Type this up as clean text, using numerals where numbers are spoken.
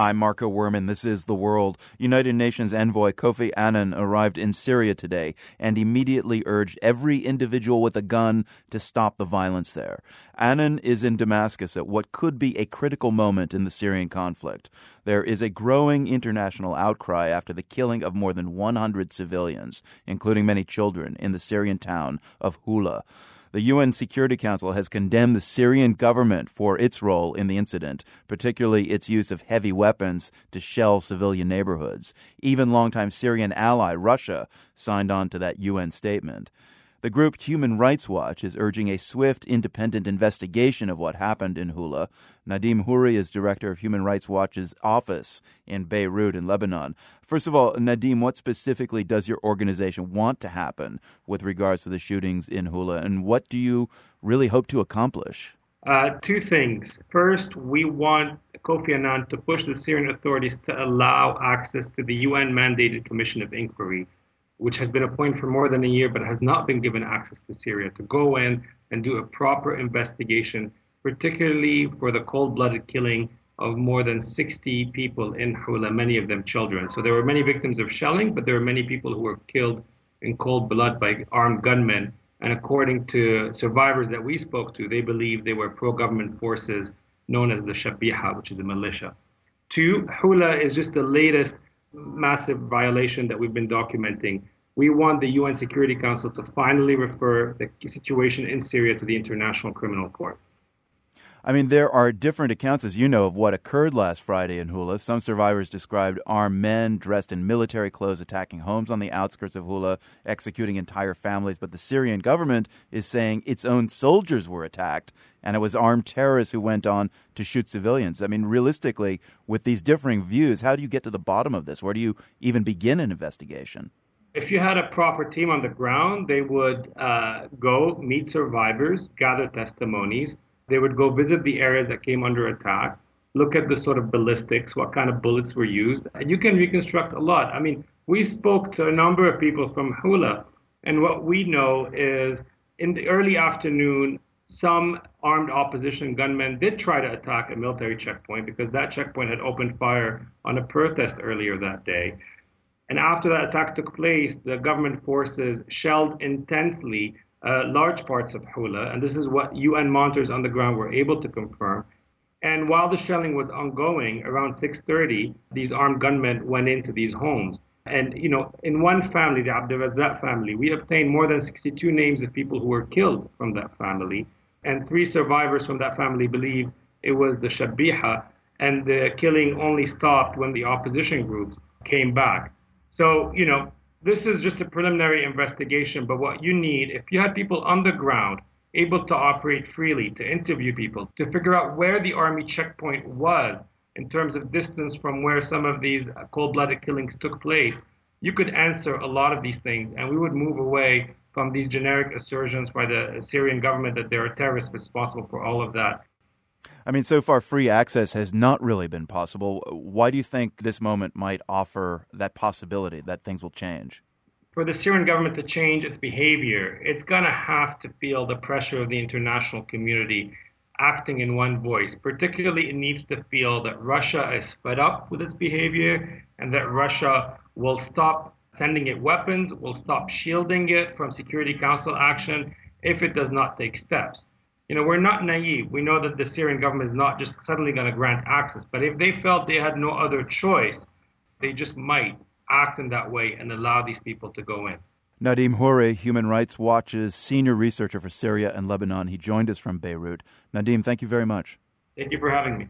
I'm Marco Werman. This is The World. United Nations envoy Kofi Annan arrived in Syria today and immediately urged every individual with a gun to stop the violence there. Annan is in Damascus at what could be a critical moment in the Syrian conflict. There is a growing international outcry after the killing of more than 100 civilians, including many children, in the Syrian town of Houla. The UN Security Council has condemned the Syrian government for its role in the incident, particularly its use of heavy weapons to shell civilian neighborhoods. Even longtime Syrian ally Russia signed on to that UN statement. The group Human Rights Watch is urging a swift, independent investigation of what happened in Houla. Nadim Houri is director of Human Rights Watch's office in Beirut in Lebanon. First of all, Nadim, what specifically does your organization want to happen with regards to the shootings in Houla, and what do you really hope to accomplish? Two things. First, we want Kofi Annan to push the Syrian authorities to allow access to the UN-mandated Commission of Inquiry, which has been appointed for more than a year but has not been given access to Syria, to go in and do a proper investigation, particularly for the cold-blooded killing of more than 60 people in Houla, many of them children. So there were many victims of shelling, but there were many people who were killed in cold blood by armed gunmen. And according to survivors that we spoke to, they believe they were pro-government forces known as the Shabiha, which is a militia. Two, Houla is just the latest massive violation that we've been documenting. We want the UN Security Council to finally refer the situation in Syria to the International Criminal Court. I mean, there are different accounts, as you know, of what occurred last Friday in Houla. Some survivors described armed men dressed in military clothes attacking homes on the outskirts of Houla, executing entire families. But the Syrian government is saying its own soldiers were attacked, and it was armed terrorists who went on to shoot civilians. I mean, realistically, with these differing views, how do you get to the bottom of this? Where do you even begin an investigation? If you had a proper team on the ground, they would go meet survivors, gather testimonies. They would go visit the areas that came under attack, look at the sort of ballistics, what kind of bullets were used. And you can reconstruct a lot. I mean, we spoke to a number of people from Houla, and what we know is in the early afternoon, some armed opposition gunmen did try to attack a military checkpoint because that checkpoint had opened fire on a protest earlier that day. And after that attack took place, the government forces shelled intensely large parts of Houla, and this is what UN monitors on the ground were able to confirm. And while the shelling was ongoing, around 6:30, these armed gunmen went into these homes. And, you know, in one family, the Abd al-Razzaq family, we obtained more than 62 names of people who were killed from that family. And three survivors from that family believe it was the Shabiha, and the killing only stopped when the opposition groups came back. So, you know, this is just a preliminary investigation, but what you need, if you had people on the ground, able to operate freely, to interview people, to figure out where the army checkpoint was in terms of distance from where some of these cold-blooded killings took place, you could answer a lot of these things, and we would move away from these generic assertions by the Syrian government that there are terrorists responsible for all of that. I mean, so far, free access has not really been possible. Why do you think this moment might offer that possibility that things will change? For the Syrian government to change its behavior, it's going to have to feel the pressure of the international community acting in one voice. Particularly, it needs to feel that Russia is fed up with its behavior and that Russia will stop sending it weapons, will stop shielding it from Security Council action if it does not take steps. You know, we're not naive. We know that the Syrian government is not just suddenly going to grant access. But if they felt they had no other choice, they just might act in that way and allow these people to go in. Nadim Houri, Human Rights Watch's senior researcher for Syria and Lebanon. He joined us from Beirut. Nadim, thank you very much. Thank you for having me.